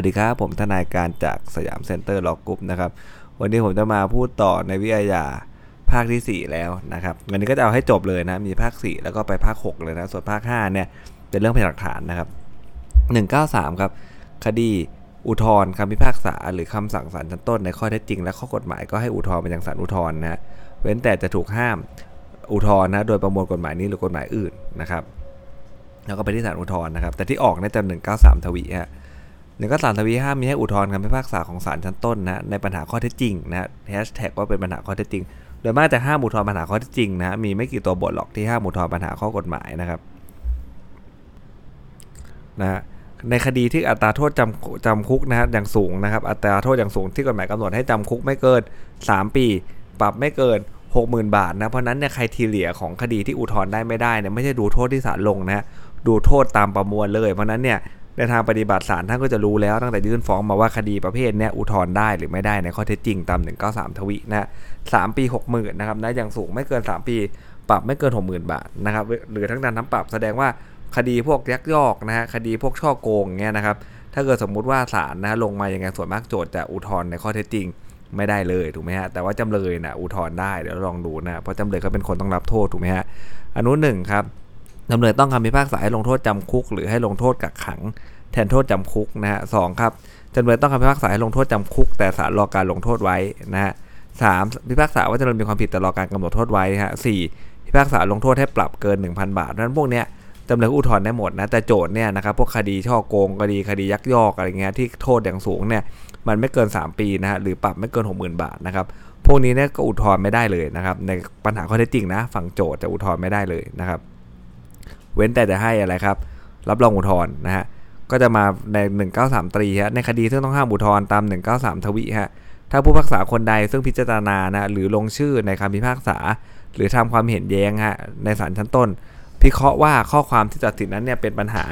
วัสดีครับผมทนายการจากสยามเซ็นเตอร์ลอ กรุ๊ปนะครับวันนี้ผมจะมาพูดต่อในวิอาญาภาคที่4แล้วนะครับวันนี้ก็จะเอาให้จบเลยนะมีภาค4แล้วก็ไปภาค6เลยนะส่วนภาค5เนี่ยเป็นเรื่องพยานหลักฐานนะครับ193ครับคดีอุทธรณ์คำพิพากษาหรือคำสั่งศาลชั้นต้นในข้อเท็จจริงและข้อกฎหมายก็ให้อุทธรณ์ไปยังศาลอุทธรณ์นะเว้นแต่จะถูกห้ามอุทธรณ์นะโดยประมวลกฎหมายนี้หรือกฎหมายอื่นนะครับแล้วก็ไปที่ศาลอุทธรณ์นะครับแต่ที่ออกในจำ193ทวีฮะ193ทวีห้ามมีให้อุทธรณ์คำพิพากษาของศาลชั้นต้นนะในปัญหาข้อเท็จจริงนะ#ว่าเป็นปัญหาข้อเท็จจริงโดยมากจะห้ามอุทธรณ์ปัญหาข้อเท็จจริงนะมีไม่กี่ตัวบทหรอกที่ห้ามอุทธรณ์ปัญหาข้อกฎหมายนะครับนะในคดีที่อัตราโทษจำคุกนะฮะอย่างสูงนะครับอัตราโทษอย่างสูงที่กฎหมายกำหนดให้จำคุกไม่เกิน3ปีปรับไม่เกิน 60,000 บาทนะเพราะนั้นเนี่ยใครทีเหลียของคดีที่อุทธรณ์ได้ไม่ได้เนี่ยไม่ใช่ดูโทษที่ศาลลงนะฮะดูโทษตามประมวลเลยเพราะนั้นเนี่ยในทางปฏิบัติศาลท่านก็จะรู้แล้วตั้งแต่ยื่นฟ้องมาว่าคดีประเภทเนี้ยอุทธรณ์ได้หรือไม่ได้ในข้อเท็จจริงตาม193ทวีนะ3ปี 60,000 นะครับนะอย่างสูงไม่เกิน3ปีปรับไม่เกิน 60,000 บาทนะครับหรือทั้งนั้นทั้งปรับแสดงว่าคดีพวกยักยอกนะฮะคดีพวกช่อโกงเงี้ยนะครับถ้าเกิดสมมุติว่าศาลนะลงมาอย่างไงส่วนมากโจทย์จะอุทธรณ์ในข้อเท็จจริงไม่ได้เลยถูกไหมฮะแต่ว่าจำเลยนะอุทธรณ์ได้เดี๋ยวลองดูนะเพราะจำเลยก็เป็นคนต้องรับโทษถูกไหมฮะอนุ1ครับจำเลยต้องคำพิพากษาให้ลงโทษจำคุกหรือให้ลงโทษกักขังแทนโทษจำคุกนะฮะ2ครับจำเลยต้องคำพิพากษาให้ลงโทษจำคุกแต่ศาลรอการลงโทษไว้นะฮะ3พิพากษาว่าจำเลยมีความผิดแต่รอการกำหนดโทษไว้ฮะ4พิพากษาลงโทษให้ปรับเกิน 1,000 บาทนั้นพวกเนี้ยจำเลยอุทธรณ์ได้หมดนะแต่โจทย์เนี่ยนะครับพวกคดีช่อโกงคดียักยอกอะไรเงี้ยที่โทษอย่างสูงเนี่ยมันไม่เกิน3ปีนะฮะหรือปรับไม่เกิน 60,000 บาทนะครับพวกนี้เนี่ยก็อุทธรณ์ไม่ได้เลยนะครับในปัญหาข้อเท็จจริงนะฝั่งโจทย์จะอุทธรณ์ไม่ได้เลยนะครับเว้นแต่จะให้อะไรครับรับรองอุทธรณ์นะฮะก็จะมาใน193ตรีฮะในคดีซึ่งต้องห้ามอุทธรณ์ตาม193ทวิฮะถ้าผู้พิพากษาคนใดซึ่งพิจารณานะหรือลงชื่อในคำพิพากษาหรือทำความเห็นแย้งฮะในศาลชั้นต้นพิเคราะห์ว่าข้อความที่ตัดสินนั้นเนี่ยเป็นปัญหา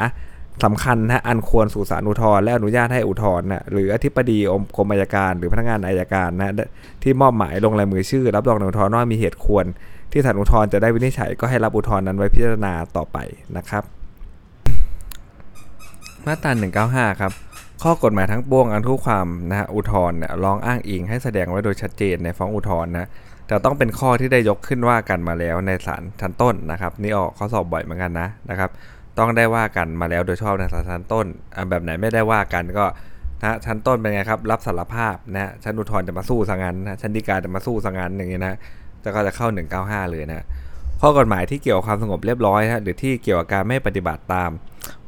สำคัญนะอันควรสู่ศาลอุทธรณ์และอนุญาตให้อุทธรณ์นะหรืออธิบดีกรมอัยการหรือพนักงานอัยการนะที่มอบหมายลงลายมือชื่อรับรองอุทธรณ์ว่ามีเหตุควรที่ศาลอุทธรณ์จะได้วินิจฉัยก็ให้รับอุทธรณ์นั้นไว้พิจารณาต่อไปนะครับมาตรา195ครับข้อกฎหมายทั้งปวงอันคู่ความนะฮะอุทธรณ์เนี่ยร้องอ้างอิงให้แสดงไว้โดยชัดเจนในฟ้องอุทธรณ์นะจะต้องเป็นข้อที่ได้ยกขึ้นว่ากันมาแล้วในศาลชั้นต้นนะครับนี่ออกข้อสอบบ่อยเหมือนกันนะครับต้องได้ว่ากันมาแล้วโดยชอบในศาลชั้นต้นแบบไหนไม่ได้ว่ากันก็นะชั้นต้นเป็นไงครับรับสารภาพนะชั้นอุทธรณ์จะมาสู้ซะงั้นนะชั้นฎีกาจะมาสู้ซะงั้นอย่างนี้นะก็จะเข้า195เลยนะข้อกฎหมายที่เกี่ยวกับความสงบเรียบร้อยนะหรือที่เกี่ยวกับการไม่ปฏิบัติตาม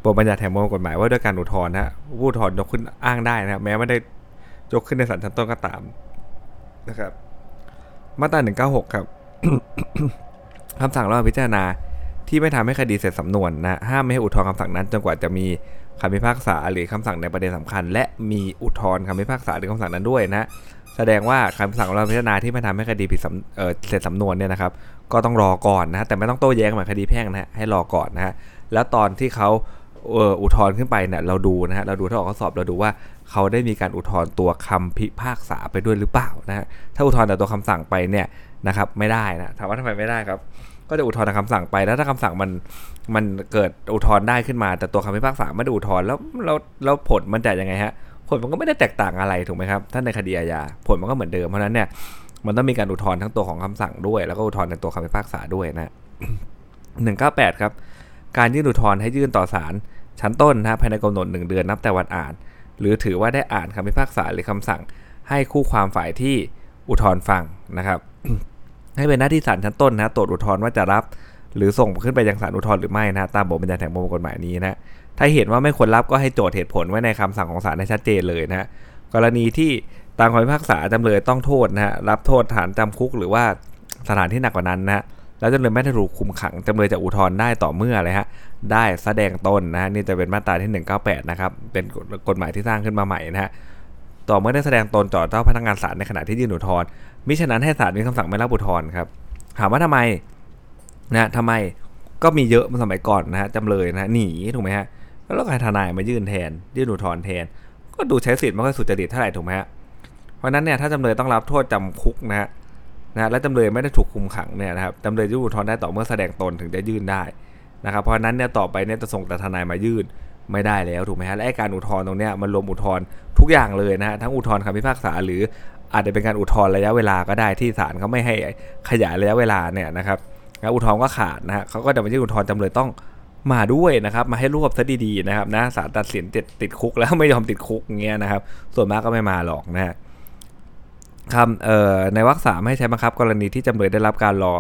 บทบัญญัติแห่งประมวลกฎหมายว่าด้วยการอุทธรณ์นะผู้อุทธรณ์ยกขึ้นอ้างได้นะแม้ไม่ได้ยกขึ้นในศาลชั้นต้นก็ตามนะครับมาตรา196ครับ คำสั่งระหว่างพิจารณาที่ไม่ทำให้คดีเสร็จสำนวนนะห้ามไม่ให้อุทธรณ์คำสั่งนั้นจนกว่าจะมีคำพิพากษาหรือคำสั่งในประเด็นสำคัญและมีอุทธรณ์คำพิพากษาหรือคำสั่งนั้นด้วยนะแสดงว่าคำสั่งระหว่างพิจารณาที่ไม่ทำให้คดีเสร็จสำนวนเนี่ยนะครับก็ต้องรอก่อนนะแต่ไม่ต้องโต้แย้งเหมือนคดีแพ่งนะให้รอก่อนนะฮะแล้วตอนที่เขาอุทธรณ์ขึ้นไปเนี่ยเราดูนะฮะเราดูถ้าออกข้อสอบเราดูว่าเขาได้มีการอุทธรณ์ตัวคำพิพากษาไปด้วยหรือเปล่านะฮะถ้าอุทธรณ์แต่ตัวคำสั่งไปเนี่ยนะครับไม่ได้นะถามว่าทำไมไม่ได้ครับก็จะอุทธรณ์แต่คำสั่งไปแล้วถ้าคำสั่งมันเกิดอุทธรณ์ได้ขึ้นมาแต่ตัวคำพิพากษาไม่ได้อุทธรณ์แล้วผลมันจะยังไงฮะผลมันก็ไม่ได้แตกต่างอะไรถูกไหมครับถ้าในคดีอาญาผลมันก็เหมือนเดิมเพราะนั้นเนี่ยมันต้องมีการอุทธรณ์ทั้งตัวของคำสั่งด้วยแล้วก็อุทธรณ์ในตัวคำพิพากษาด้วยนะ198ครับการยื่นอุทธรณ์ให้ยื่นต่อศาลชั้นต้นนะภายในกำหนด1เดือนนับแต่วันอ่านหรือถือว่าได้อ่านคำพิพากษาหรือคำสั่งให้คู่ความฝ่ายที่อุทธรณ์ฟังนะครับ ให้เป็นหน้าที่ศาลชั้นต้นนะตรวจอุทธรณ์ว่าจะรับหรือส่งขึ้นไปยังศาลอุทธรณ์หรือไม่นะตามบทบัญญัติแห่งประมวลกฎหมายนี้นะถ้าเห็นว่าไม่ควรรับก็ให้โจทย์เหตุผลไว้ในคำสั่งของศาลให้ชัดเจนเลยนะกรณีที่ตามคำพิพากษาจำเลยต้องโทษนะรับโทษฐานจำคุกหรือว่าสถานที่หนักกว่านั้นนะแล้วจำเลยไม่ได้ถูกคุมขังจำเลยจะอุทธรณ์ได้ต่อเมื่ออะไรฮะได้แสดงตนนะฮะนี่จะเป็นมาตราที่198นะครับเป็นกฎหมายที่สร้างขึ้นมาใหม่นะฮะต่อเมื่อได้แสดงตนต่อเจ้าพนักงานศาลในขณะที่ยื่นอุทธรณ์มิฉะนั้นให้ศาลมีคำสั่งไม่รับอุทธรณ์ครับถามว่าทำไมนะทำไมก็มีเยอะสมัยก่อนนะฮะจำเลยนะหนีถูกไหมฮะแล้วก็ทนายมายื่นแทนยื่นอุทธรณ์แทนก็ดูใช้สิทธิ์ไม่ค่อยสุจริตเท่าไหร่ถูกไหมฮะเพราะนั้นเนี่ยถ้าจำเลยต้องรับโทษจำคุกนะฮะและจำเลยไม่ได้ถูกคุมขังเนี่ยนะครับจำเลยยื่นอุทธรณ์ได้ต่อเมื่อแสดงตนถึงจะยื่นได้นะครับเพราะนั้นเนี่ยต่อไปเนี่ยจะส่งแต่ทนายมายื่น ไม่ได้แล้วถูกไหมฮะและการอุทธรณ์ตรงเนี้ยมันรวมอุทธรณ์ทุกอย่างเลยนะฮะทั้งอุทธรณ์คำพิพากษาหรืออาจจะเป็นการอุทธรณ์ระยะเวลาก็ได้ที่ศาลเขาไม่ให้ขยายระยะเวลาเนี่ยนะครับอุทธรณ์ก็ขาดนะฮะเขาก็จะมายื่นอุทธรณ์จำเลยต้องมาด้วยนะครับมาให้รวบซะดีๆนะครับนะศาลตัดสินติดคุกแล้วไม่ยอมติดคุกเงี้ยนะครับส่วนมากก็ไม่มาหรอกนะฮะคำในวรรค 3ให้ใช้บังคับกรณีที่จำเลยได้รับการรอ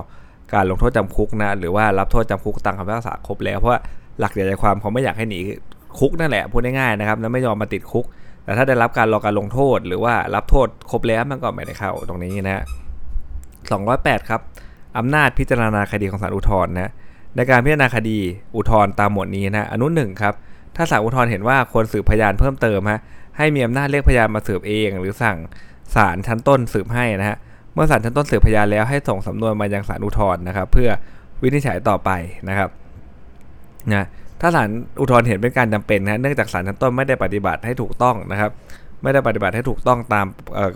การลงโทษจำคุกนะหรือว่ารับโทษจำคุกตามคำพิพากษาครบแล้วเพราะว่าหลักใหญ่ใจความเขาไม่อยากให้หนีคุกนั่นแหละพูดง่ายๆนะครับแล้วไม่ยอมมาติดคุกแต่ถ้าได้รับการรอการลงโทษหรือว่ารับโทษครบแล้วมันก็ไม่ได้เข้าตรงนี้นะฮะ208ครับอำนาจพิจารณาคดีของศาลอุทธรณ์นะในการพิจารณาคดีอุทธรณ์ตามหมวดนี้นะอนุ1ครับถ้าศาลอุทธรณ์เห็นว่าควรสืบพยานเพิ่มเติมฮะให้มีอำนาจเรียกพยานมาสืบเองหรือสั่งศาลชั้นต้นสืบให้นะฮะเมื่อศาลชั้นต้นสืบพยานแล้วให้ส่งสำนวนมายังศาลอุทธรณ์นะครับเพื่อวินิจฉัยต่อไปนะครับนะถ้าศาลอุทธรณ์เห็นเป็นการจำเป็นนะเนื่องจากศาลชั้นต้นไม่ได้ปฏิบัติให้ถูกต้องนะครับไม่ได้ปฏิบัติให้ถูกต้องตาม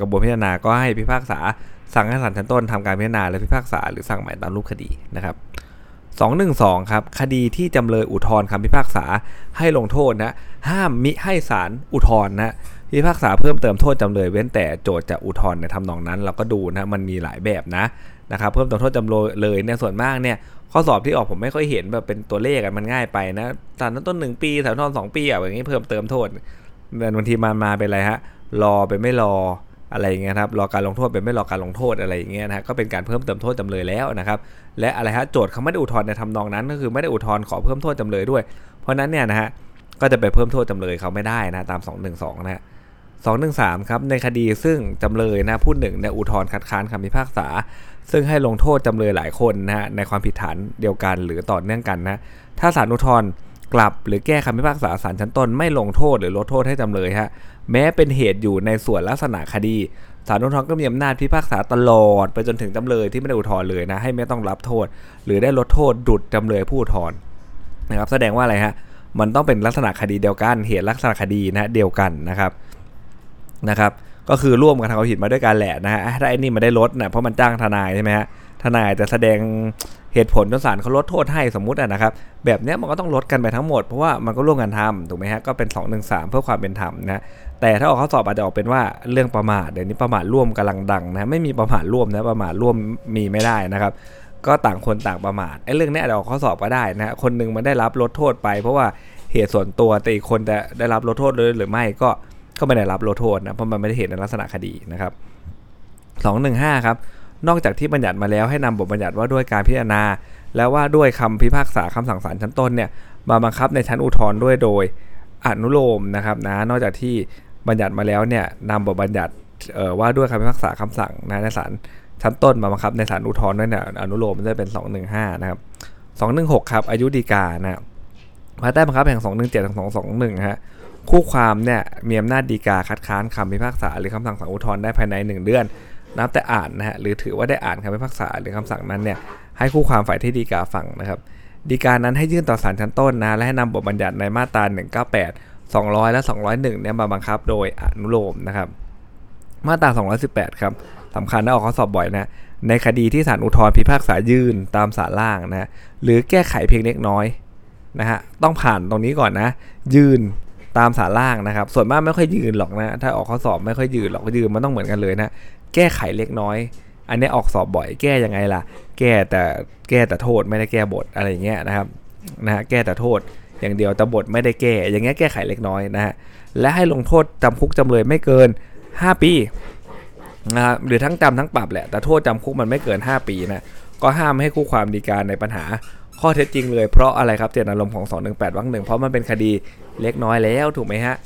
กระบวนพิจารณาก็ให้พิพากษาสั่งให้ศาลชั้นต้นทำการพิจารณาและพิพากษาหรือสั่งหมายตามรูปคดีนะครับ212ครับคดีที่จำเลยอุทธรณ์คำพิพากษาให้ลงโทษนะห้ามมิให้ศาลอุทธรณ์นะพิพากษาเพิ่มเติมโทษจำเลยเว้นแต่โจทก์จะอุทธรณ์ในทำนองนั้นเราก็ดูนะมันมีหลายแบบนะครับเพิ่มเติมโทษจำเลยเนี่ยส่วนมากเนี่ยข้อสอบที่ออกผมไม่ค่อยเห็นแบบเป็นตัวเลขกันมันง่ายไปนะศาลชั้นต้น1ปีศาลชั้นต้น2ปีอ่ะอย่างนี้เพิ่มเติมโทษบางทีมาเป็นอะไรฮะรอเป็นไม่รออะไรอย่างเงี้ยครับรอการลงโทษเป็นไม่รอการลงโทษอะไรอย่างเงี้ยนะก็เป็นการเพิ่มเติมโทษจำเลยแล้วนะครับและอะไรฮะโจทก์เขาไม่ได้อุทธรณ์ในทำนองนั้นก็คือไม่ได้อุทธรณ์ขอเพิ่มโทษจำเลยด้วยเพราะนั้นเนี่ยนะฮะก็จะไปเพิ่มโทษจำเลยเขาไม่ได้นะตาม212นะฮะ213ครับในคดีซึ่งจำเลยนะผู้หนึ่งในอุทธรณ์คัดค้านคำพิพากษาซึ่งให้ลงโทษจำเลยหลายคนนะฮะในความผิดฐานเดียวกันหรือต่อเนื่องกันนะถ้าศาลอุทธรณ์กลับหรือแก้คำพิพากษาศาลชั้นต้นไม่ลงโทษหรือลดโทษให้จำเลยฮะแม้เป็นเหตุอยู่ในส่วนลักษณะคดีศาลอุทธรณ์ก็มีอำนาจพิพากษาตลอดไปจนถึงจำเลยที่ไม่ได้อุทธรณ์เลยนะให้ไม่ต้องรับโทษหรือได้ลดโทษดุจจำเลยผู้อุทธรณ์นะครับแสดงว่าอะไรฮะมันต้องเป็นลักษณะคดีเดียวกันเหตุลักษณะคดีนะเดียวกันนะครับก็คือร่วมกันทำความผิดมาด้วยกันแหละนะฮะถ้าไอ้นี่มันได้ลดนะเพราะมันจ้างทนายใช่ไหมฮะทนายจะแสดงเหตุผลจนศาลเขาลดโทษให้สมมุตินะครับแบบนี้มันก็ต้องลดกันไปทั้งหมดเพราะว่ามันก็ร่วมกันทำถูกไหมฮะก็เป็น213เพื่อความเป็นธรรมนะแต่ถ้าออกข้อสอบอาจจะออกเป็นว่าเรื่องประมาทเดี๋ยวนี้ประมาทร่วมกำลังดังนะไม่มีประมาทร่วมนะประมาทร่วมมีไม่ได้นะครับก็ต่างคนต่างประมาทไอ้เรื่องนี้อาจจะออกข้อสอบก็ได้นะคนนึงมันได้รับลดโทษไปเพราะว่าเหตุส่วนตัวแต่อีกคนจะได้รับลดโทษเลยหรือไม่ก็ไม่ได้รับลดโทษนะเพราะมันไม่ได้เห็นในลักษณะคดีนะครับ215ครับนอกจากที่บัญญัติมาแล้วให้นำบทบัญญัติว่าด้วยการพิจารณาและว่าด้วยคำพิพากษาคำสั่งศาลชั้นต้นเนี่ยมาบังคับในชั้นอุทธรณ์ด้วยโดยอนุโลมนะครับนะนอกจากที่บัญญัติมาแล้วเนี่ยนำบทบัญญัติว่าด้วยคำพิพากษาคำสั่งนะในศาลชั้นต้นมาบังคับในศาลอุทธรณ์ด้วยเนี่ยอนุโลมจะเป็น215นะครับ216ครับอายุฎีกานะภายใต้บังคับแห่ง217 221ฮะคู่ความเนี่ยมีอำนาจฎีกาคัดค้านคำพิพากษาหรือคำสั่งศาลอุทธรณ์ได้ภายใน1เดือนนับแต่อ่านนะฮะหรือถือว่าได้อ่านคำพิพากษาหรือคำสั่งนั้นเนี่ยให้คู่ความฝ่ายที่ฎีกาฟังนะครับฎีกานั้นให้ยื่นต่อศาลชั้นต้นนะและให้นำบทบัญญัติในมาตรา198 200และ201เนี่ยมาบังคับโดยอนุโลมนะครับมาตรา218ครับสำคัญและออกข้อสอบบ่อยนะในคดีที่ศาลอุทธรณ์พิพากษายื่นตามศาลล่างนะหรือแก้ไขเพียงเล็กน้อยนะฮะต้องผ่านตรงนี้ก่อนนะยื่นตามศาลล่างนะครับส่วนมากไม่ค่อยยืนหรอกนะถ้าออกข้อสอบไม่ค่อยยืนหรอกยืนมันต้องเหมือนกันเลยนะแก้ไขเล็กน้อยอันนี้ออกสอบบ่อยแก้ยังไงล่ะแก้แต่โทษไม่ได้แก้บทอะไรอย่างเงี้ยนะครับนะฮะแก้แต่โทษอย่างเดียวแต่บทไม่ได้แก้อย่างเงี้ยแก้ไขเล็กน้อยนะฮะและให้ลงโทษจำคุกจำเลยไม่เกิน5ปีนะครับหรือทั้งจำทั้งปรับแหละแต่โทษจำคุกมันไม่เกิน5ปีนะก็ห้ามให้คู่ความฎีกาในปัญหาข้อเท็จจริงเลยเพราะอะไรครับเจตนารมณ์ของ218วรรค 1เพราะมันเป็นคดีเล็กน้อยแล้วถูกไหมฮะ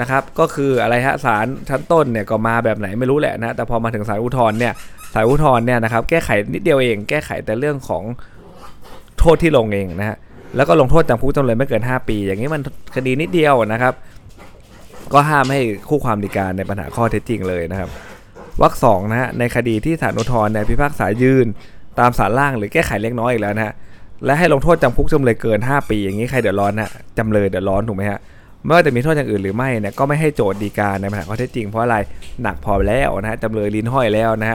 นะครับก็คืออะไรฮะศาลชั้นต้นเนี่ยก็มาแบบไหนไม่รู้แหละนะแต่พอมาถึงศาลอุทธรณ์เนี่ยศาลอุทธรณ์เนี่ยนะครับแก้ไขนิดเดียวเองแก้ไขแต่เรื่องของโทษที่ลงเองนะฮะแล้วก็ลงโทษจำคุกจำเลยไม่เกิน5ปีอย่างนี้มันคดีนิดเดียวนะครับก็ห้ามให้คู่ความฎีกาในปัญหาข้อเท็จจริงเลยนะครับวรรค 2นะฮะในคดีที่ศาลอุทธรณ์เนี่ยพิพากษายืนตามศาลล่างหรือแก้ไขเล็กน้อยอีกแล้วนะฮะและให้ลงโทษจำคุกจำเลยเกิน5ปีอย่างนี้ใครเดือดร้อนนะจำเลยเดือดร้อนถูกไหมฮะไม่ว่าจะมีโทษอย่างอื่นหรือไม่เนี่ยก็ไม่ให้โจทย์ฎีกาในปัญหาข้อเท็จจริงเพราะอะไรหนักพอแล้วนะฮะจำเลยลิ้นห้อยแล้วนะ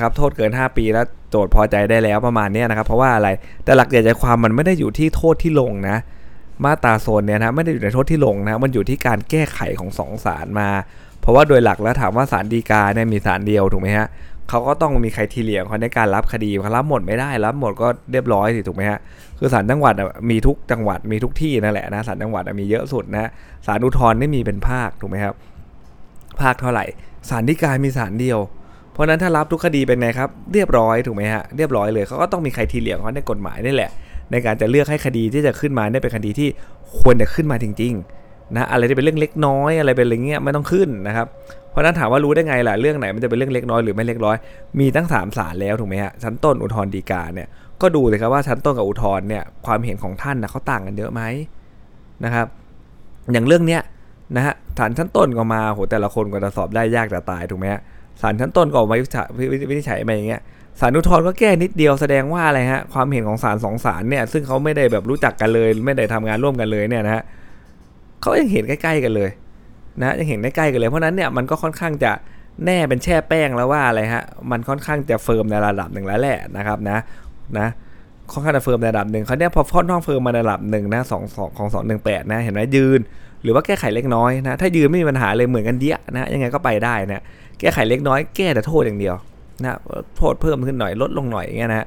ครับโทษเกิน5ปีแล้วโจทย์พอใจได้แล้วประมาณนี้นะครับเพราะว่าอะไรแต่หลักใหญ่ใจความมันไม่ได้อยู่ที่โทษที่ลงนะ มาตราโซนเนี่ยนะไม่ได้อยู่ในโทษที่ลงนะมันอยู่ที่การแก้ไขของสองศาลมาเพราะว่าโดยหลักแล้วถามว่าศาลฎีกาเนี่ยมีศาลเดียวถูกไหมฮะเขาก็ต้องมีใครทีเลียงเขาในการรับคดีเขารับหมดไม่ได้รับหมดก็เรียบร้อยสิถูกไหมฮะคือศาลจังหวัดมีทุกจังหวัดมีทุกที่นั่นแหละนะศาลจังหวัดมีเยอะสุดนะศาลอุทธรณ์นี่มีเป็นภาคถูกไหมครับภาคเท่าไหร่ศาลฎีกามีศาลเดียวเพราะนั้นถ้ารับทุกคดีเป็นไงครับเรียบร้อยถูกไหมฮะเรียบร้อยเลยเขาก็ต้องมีใครทีเลียงเขาในกฎหมายนี่แหละในการจะเลือกให้คดีที่จะขึ้นมาเนี่ยเป็นคดีที่ควรจะขึ้นมาจริงๆนะอะไรจะเป็นเรื่องเล็กน้อยอะไรเป็นอะไรเงี้ยไม่ต้องขึ้นนะครับเพราะนั้นถามว่ารู้ได้ไงล่ะเรื่องไหนมันจะเป็นเรื่องเล็กน้อยหรือไม่เล็กน้อยมีตั้ง3 ศาลแล้วถูกไหมฮะชั้นต้นอุทธรณ์ฎีกาเนี่ยก็ดูเลยครับว่าชั้นต้นกับอุทธรณ์เนี่ยความเห็นของท่านนะเขาต่างกันเยอะไหมนะครับอย่างเรื่องเนี้ยนะฮะศาลชั้นต้นก็มาโหแต่ละคนก็จะสอบได้ยากจะตายถูกไหมฮะศาลชั้นต้นก็มาวินิจฉัยมาอย่างเงี้ยศาลอุทธรณ์ก็แก้นิดเดียวแสดงว่าอะไรฮะความเห็นของศาล2 ศาลเนี่ยซึ่งเขาไม่ได้แบบรู้จักกันเลยไม่ได้ทำงานร่วมกันเลยเนี่ยนะฮะเขายังเห็นใกล้ๆกันเลยนะยังเห็นใกล้ๆกันเลยเพราะนั้นเนี่ยมันก็ค่อนข้างจะแน่เป็นแช่แป้งแล้วว่าอะไรฮะมันค่อนข้างจะเฟิร์มในระดับหนึ่งแล้วแหละนะครับนะค่อนข้างจะเฟิร์มในระดับหนึ่งเขาเนี่ยพอค่อนข้างเฟิร์มมาในระดับหนึ่งนะ218นะเห็นไหมยืนหรือว่าแก้ไขเล็กน้อยนะถ้ายืนไม่มีปัญหาเลยเหมือนกันเดียนะยังไงก็ไปได้นะแก้ไขเล็กน้อยแก้แต่โทษอย่างเดียวนะโทษเพิ่มขึ้นหน่อยลดลงหน่อยอย่างเงี้ยนะ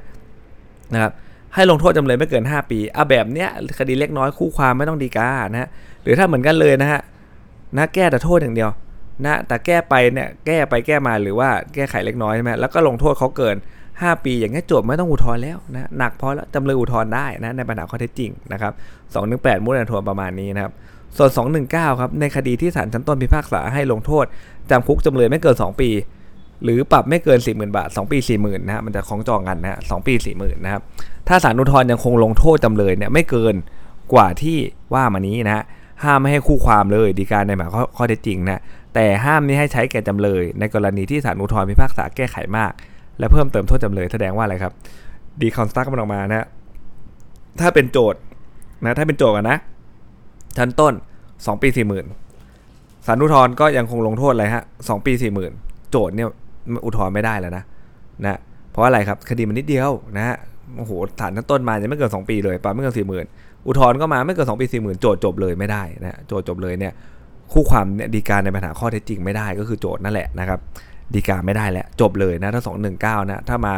ครับให้ลงโทษจำเลยไม่เกิน5 ปีเอาแบบเนี้ยคดีเล็กน้อยคู่ความไม่ต้องฎีกานะฮะหรือถ้าเหมือนกันเลยนะฮะนะแก้แต่โทษอย่างเดียวนะแต่แก้ไปเนี่ยแก้ไปแก้มาหรือว่าแก้ไขเล็กน้อยใช่ไหมแล้วก็ลงโทษเขาเกิน5 ปีอย่างเงี้ยจบไม่ต้องอุทธรณ์แล้วนะหนักพอแล้วจำเลยอุทธรณ์ได้นะในปัญหาข้อเท็จจริงนะครับ218มูลนิธิประมาณนี้นะครับส่วน219ครับในคดีที่ศาลชั้นต้นพิพากษาให้ลงโทษจำคุกจำเลยไม่เกิน2 ปีหรือปรับไม่เกิน 40,000 บาท2 ปี 40,000 นะฮะมันจะคล้องจองกันนะฮะ2 ปี 40,000 นะครับถ้าศาลอุทธรณ์ยังคงลงโทษจำเลยเนี่ยไม่เกินกว่าที่ว่ามานี้นะฮะห้ามไม่ให้คู่ความเลยฎีกาในหมายข้อเท็จจริงนะแต่ห้ามไม่ให้ใช้แก่จำเลยในกรณีที่ศาลอุทธรณ์พิพากษาแก้ไขมากและเพิ่มเติมโทษจำเลยแสดงว่าอะไรครับดีคอนสตรักมันออกมานะฮะถ้าเป็นโจทย์นะถ้าเป็นโจทย์นะชั้นต้น2 ปี 40,000ศาลอุทธรณ์ก็ยังคงลงโทษอะไรฮะ2 ปี 40,000โจทย์เนี่ยอุทธรณ์ไม่ได้แล้วนะเพราะอะไรครับคดีมันนิดเดียวนะฮะโอ้โหศาลชั้นต้นมายังไม่เกิน2 ปีเลยปรับไม่เกิน 40,000อุทธรณ์ก็มาไม่เกิน2 ปี 40,000โจทย์จบเลยไม่ได้นะโจทย์จบเลยเนี่ยคู่ความเนี่ยฎีกาในปัญหาข้อเท็จจริงไม่ได้ก็คือโจทย์นั่นแหละนะครับฎีกาไม่ได้แล้วจบเลยนะถ้า219นะถ้ามา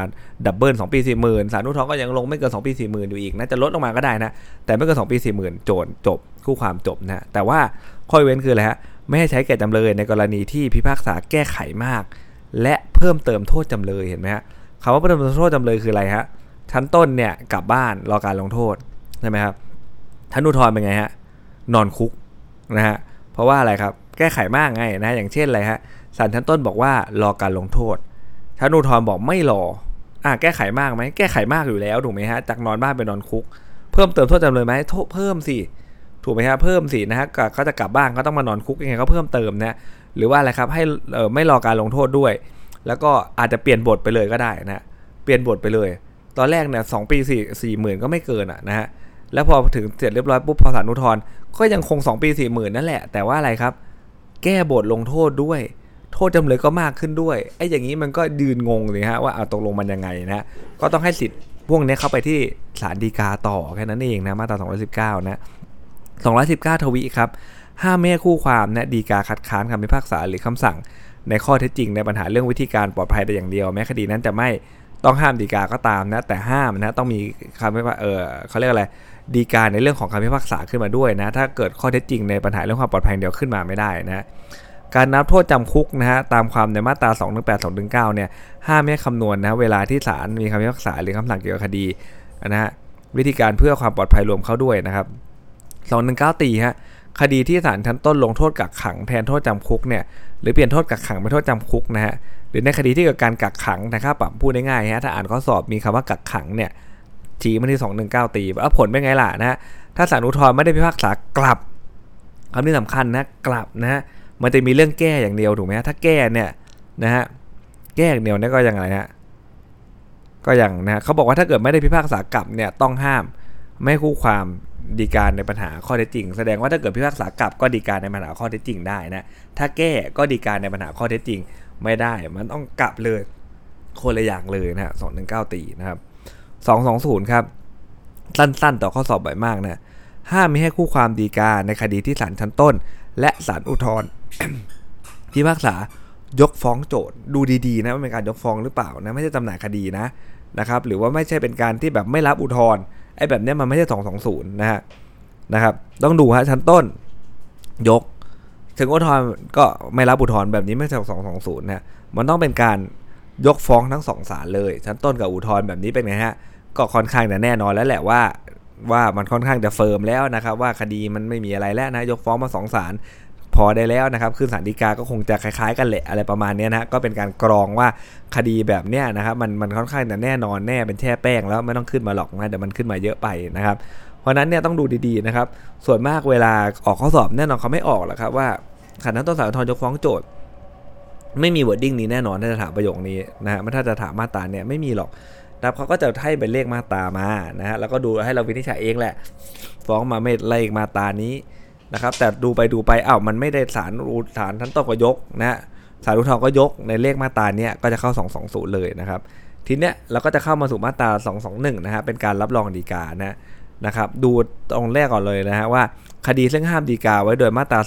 ดับเบิล2 ปี 40,000ศาลอุทธรณ์ก็ยังลงไม่เกิน2 ปี 40,000อยู่อีกนะจะลดลงมาก็ได้นะแต่ไม่เกิน2 ปี 40,000โจทย์จบคู่ความจบนะแต่ว่าข้อเว้นคืออะไรฮะไม่ให้ใช้แก่จำเลยในกรณีที่พิพากษาแก้ไขมากและเพิ่มเติมโทษจำเลยเห็นไหมฮะคำว่าเพิ่มเติมโทษจำเลยคืออะไรฮะชั้นต้นเนี่ยกลับบ้านรอการลงโทษใช่ไหมครับชั้นอุทธรณ์เป็นไงฮะนอนคุกนะฮะเพราะว่าอะไรครับแก้ไขมากไงนะอย่างเช่นอะไรฮะศาลชั้นต้นบอกว่ารอการลงโทษชั้นอุทธรณ์บอกไม่รอแก้ไขมากไหมแก้ไขมากอยู่แล้วถูกไหมฮะจากนอนบ้านไปนอนคุกเพิ่มเติมโทษจำเลยไหมโทษเพิ่มสิถูกไหมฮะเพิ่มสินะฮะเขาจะกลับบ้านเขาต้องมานอนคุกยังไงเขาเพิ่มเติมนะหรือว่าอะไรครับให้ไม่รอการลงโทษด้วยแล้วก็อาจจะเปลี่ยนบทไปเลยก็ได้นะเปลี่ยนบทไปเลยตอนแรกเนี่ย2 ปี 40,000ก็ไม่เกินนะฮะแล้วพอถึงเสร็จเรียบร้อยปุ๊บพอศาลอุทธรณ์ก็ยังคง2 ปี 40,000นั่นแหละแต่ว่าอะไรครับแก้บทลงโทษด้วยโทษจำเลยก็มากขึ้นด้วยไอ้อย่างนี้มันก็ยืนงงเลยฮะว่าเอาตกลงมันยังไงนะก็ต้องให้สิทธิ์พวกนี้เข้าไปที่ศาลฎีกาต่อแค่นั้นเองนะมาตรา219นะ219ทวีครับห้ามไม่ให้คู่ความนะฎีกาคัดค้านคำพิพากษาหรือคำสั่งในข้อเท็จจริงในปัญหาเรื่องวิธีการปลอดภัยแต่อย่างเดียวแม้คดีนั้นจะไม่ต้องห้ามฎีกาก็ตามนะแต่ห้ามนะต้องมีคำพิพากษาเขาเรียกอะไรฎีกาในเรื่องของคำพิพากษาขึ้นมาด้วยนะถ้าเกิดข้อเท็จจริงในปัญหาเรื่องความปลอดภัยเดียวขึ้นมาไม่ได้นะการนับโทษจำคุกนะฮะตามความในมาตรา218 219เนี่ยห้ามไม่คำนวณนะเวลาที่ศาลมีคำพิพากษาหรือคำสั่งเกี่ยวกับคดีนะฮะวิธีการเพื่อความปลอดภัยรวมเข้าด้วยนะครับ219ตีฮะคดีที่ศาลชั้นต้นลงโทษกักขังแทนโทษจำคุกเนี่ยหรือเปลี่ยนโทษกักขังเป็นโทษจำคุกนะฮะหรือในคดีที่เกิดการกักขังนะครับปรับพูดง่ายๆฮะถ้าอ่านข้อสอบมีคำว่ากักขังเนี่ยชี้มาที่219ตีว่าผลเป็นไงล่ะนะฮะถ้าศาลอุทธรณ์ไม่ได้พิพากษากลับคำนี้สำคัญนะกลับนะฮะมันจะมีเรื่องแก้อย่างเดียวถูกไหมฮะถ้าแก้เนี่ยนะฮะแก้อย่างเดียวเนี่ยก็ยังไงฮะก็อย่างนะเขาบอกว่าถ้าเกิดไม่ได้พิพากษากลับเนี่ยต้องห้ามไม่คู่ความฎีกาในปัญหาข้อเท็จจริงแสดงว่าถ้าเกิดพิพากษากลับก็ฎีกาในปัญหาข้อเท็จจริงได้นะถ้าแก้ก็ฎีกาในปัญหาข้อเท็จจริงไม่ได้มันต้องกลับเลยคนละอย่างเลยนะฮะ219ตีนะครับ220ครับสั้นๆต่อข้อสอบบ่อยมากนะ ห้ามมิให้คู่ความฎีกาในคดีที่ศาลชั้นต้นและศาลอุทธรณ์ พิพากษายกฟ้องโจทย์ดูดีๆนะว่าเป็นการยกฟ้องหรือเปล่านะไม่ใช่จำหน่ายคดีนะครับหรือว่าไม่ใช่เป็นการที่แบบไม่รับอุทธรณ์ไอ้แบบนี้มันไม่ใช่220นะครับต้องดูฮะชั้นต้นยกถึงอุทธรณ์ก็ไม่รับอุทธรณ์แบบนี้ไม่ใช่220นะมันต้องเป็นการยกฟ้องทั้ง2ศาลเลยชั้นต้นกับอุทธรณ์แบบนี้เป็นไงฮะก็ค่อนข้างจะแน่นอนแล้วแหละว่ามันค่อนข้างจะเฟิร์มแล้วนะครับว่าคดีมันไม่มีอะไรแล้วนะยกฟ้องมา2ศาลพอได้แล้วนะครับคือศาลฎีกาก็คงจะคล้ายๆกันแหละอะไรประมาณนี้นะก็เป็นการกรองว่าคดีแบบเนี้ยนะครับมันค่อนข้างจะแน่นอนแน่เป็นแช่แป้งแล้วไม่ต้องขึ้นมาหรอกนะเดี๋ยวมันขึ้นมาเยอะไปนะครับเพราะนั้นเนี่ยต้องดูดีๆนะครับส่วนมากเวลาออกข้อสอบแน่นอนเขาไม่ออกหรอกครับว่าศาลชั้นต้นศาลอุทธรณ์ยกฟ้องโจทย์ไม่มีวอร์ดดิ้งนี้แน่นอนถ้าจะถามประโยคนี้นะฮะถ้าจะถามมาตราเนี่ยไม่มีหรอกนะครับเขาก็จะให้เป็นเลขมาตรามานะฮะแล้วก็ดูให้เราวินิจฉัยเองแหละฟ้องมาไม่ไล่มาตรานี้นะครับแต่ดูไปอ้าวมันไม่ได้ศาลชั้นต้นก็ยกนะศาลอุทธรณ์ก็ยกในเลขมาตราเนี้ยก็จะเข้า220เลยนะครับทีเนี้ยเราก็จะเข้ามาสู่มาตรา221นะฮะเป็นการรับรองฎีกานะครับดูตรงแรกก่อนเลยนะฮะว่าคดีซึ่งห้ามฎีกาไว้โดยมาตรา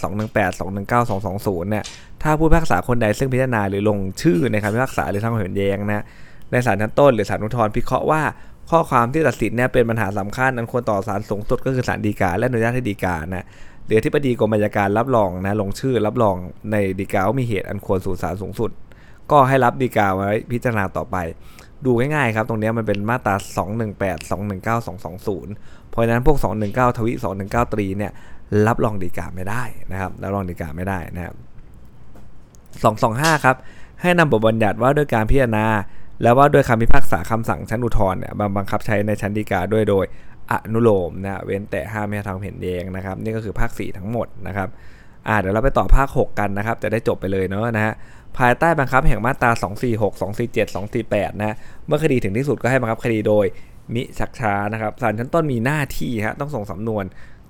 218 219 220เนี่ยถ้าผู้พิพากษาคนใดซึ่งพิจารณาหรือลงชื่อในคำพิพากษาหรือทำความเห็นแย้งนะในศาลชั้นต้นหรือศาลอุทธรณ์พิเคราะห์ว่าข้อความที่ตัดสินเนี่ยเป็นปัญหาสำคัญอันควรต่อศาลสูงสุดก็คือศาลฎีกาและอนุญาตให้ฎีกานะหรือที่ประดีกรมอัยการรับรองนะลงชื่อรับรองในฎีกาว่ามีเหตุอันควรสู่ศาลสูงสุดก็ให้รับฎีกาไว้พิจารณาต่อไปดูง่ายๆครับตรงนี้มันเป็นมาตรา218 219 220เพราะฉะนั้นพวก219ทวิ219ตรีเนี่ยรับรองฎีกาไม่ได้นะครับรับรองฎีกาไม่ได้นะครับ225ครับให้นำบทบัญญัติว่าด้วยการพิจารณาแล้วว่าด้วยคำพิพากษาคำสั่งชั้นอุทธรณ์เนี่ยบังคับใช้ในชั้นฎีกาด้วยโดยอนุโลมนะเว้นแต่ห้ามไม่ให้ทำเห็นเองนะครับนี่ก็คือภาค4ทั้งหมดนะครับเดี๋ยวเราไปต่อภาค6กันนะครับจะได้จบไปเลยเนาะนะฮะภายใต้บังคับแห่งมาตรา246 247 248นะเมื่อคดีถึงที่สุดก็ให้บังคับคดีโดยมิชักช้านะครับศาลชั้นต้นมีหน้าที่ฮะต้องส่งสำนวน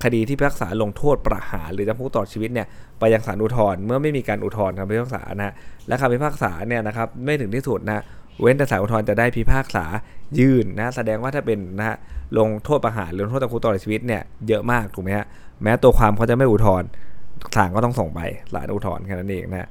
คดีที่พิพากษาลงโทษประหารหรือจำคุกตลอดชีวิตเนี่ยไปยังศาลอุทธรณ์เมื่อไม่มีการอุทธรณ์คำพิพากษานะและคำพิพากษาเนี่ยนะครับไม่ถึงที่สุดนะเว้นแต่ศาลอุทธรณ์จะได้พิพากษายืนนะแสดงว่าถ้าเป็นนะฮะลงโทษประหารหรือโทษจำคุกตลอดชีวิตเนี่ยเยอะมากถูกไหมฮะแม้ตัวความเขาจะไม่อุทธรณ์ศาลก็ต้องส่งไปศาลอุทธรณ์แค่นั้นเองนะ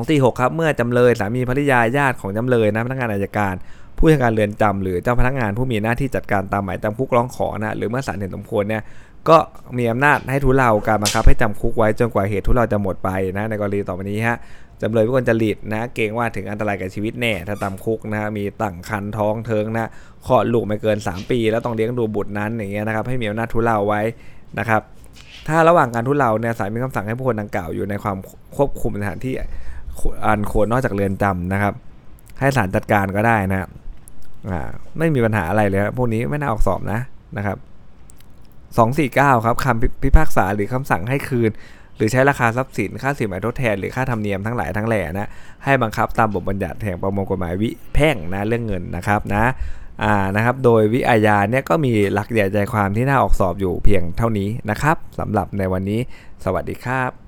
246ครับเมื่อจำเลยสามีภริยาญาติของจำเลยนะพนักงานอัยการผู้จัดการเรือนจำหรือเจ้าพนักงานผู้มีหน้าที่จัดการตามหมายจำคุกร้องขอนะหรือเมื่อศาลเห็นสมควรเนี่ยก็มีอำนาจให้ทุเลาการบังคับให้จำคุกไว้จนกว่าเหตุทุเลาจะหมดไปนะในกรณีต่อไปนี้ฮะจำเลยผู้ควรจะหลีดนะเกรงว่าถึงอันตรายแก่ชีวิตแน่ถ้าจำคุกนะมีตั้งครรภ์ท้องเทิงนะคลอดลูกไม่เกิน3ปีแล้วต้องเลี้ยงดูบุตรนั้นอย่างเงี้ยนะครับให้มีอำนาจทุเลาไว้นะครับถ้าระหว่างการทุเลาเนี่ยศาลมีคำสั่งให้ผู้คนดังกล่าวอยู่ในความควบคุมสถานที่อันควรนอกจากเรือนจำนะครับให้ศาลจัดการก็ได้นะไม่มีปัญหาอะไรเลยพวกนี้ไม่น่าออกสอบนะครับ249ครับคำพิพากษาหรือคำสั่งให้คืนหรือใช้ราคาทรัพย์สินค่าสินไหมทดแทนหรือค่าธรรมเนียมทั้งหลายทั้งแหล่นะให้บังคับตามบทบัญญัติแห่งประมวลกฎหมายวิแพ่งนะเรื่องเงินนะครับนะครับโดยวิอาญาเนี่ยก็มีหลักใหญ่ใจความที่น่าออกสอบอยู่เพียงเท่านี้นะครับสำหรับในวันนี้สวัสดีครับ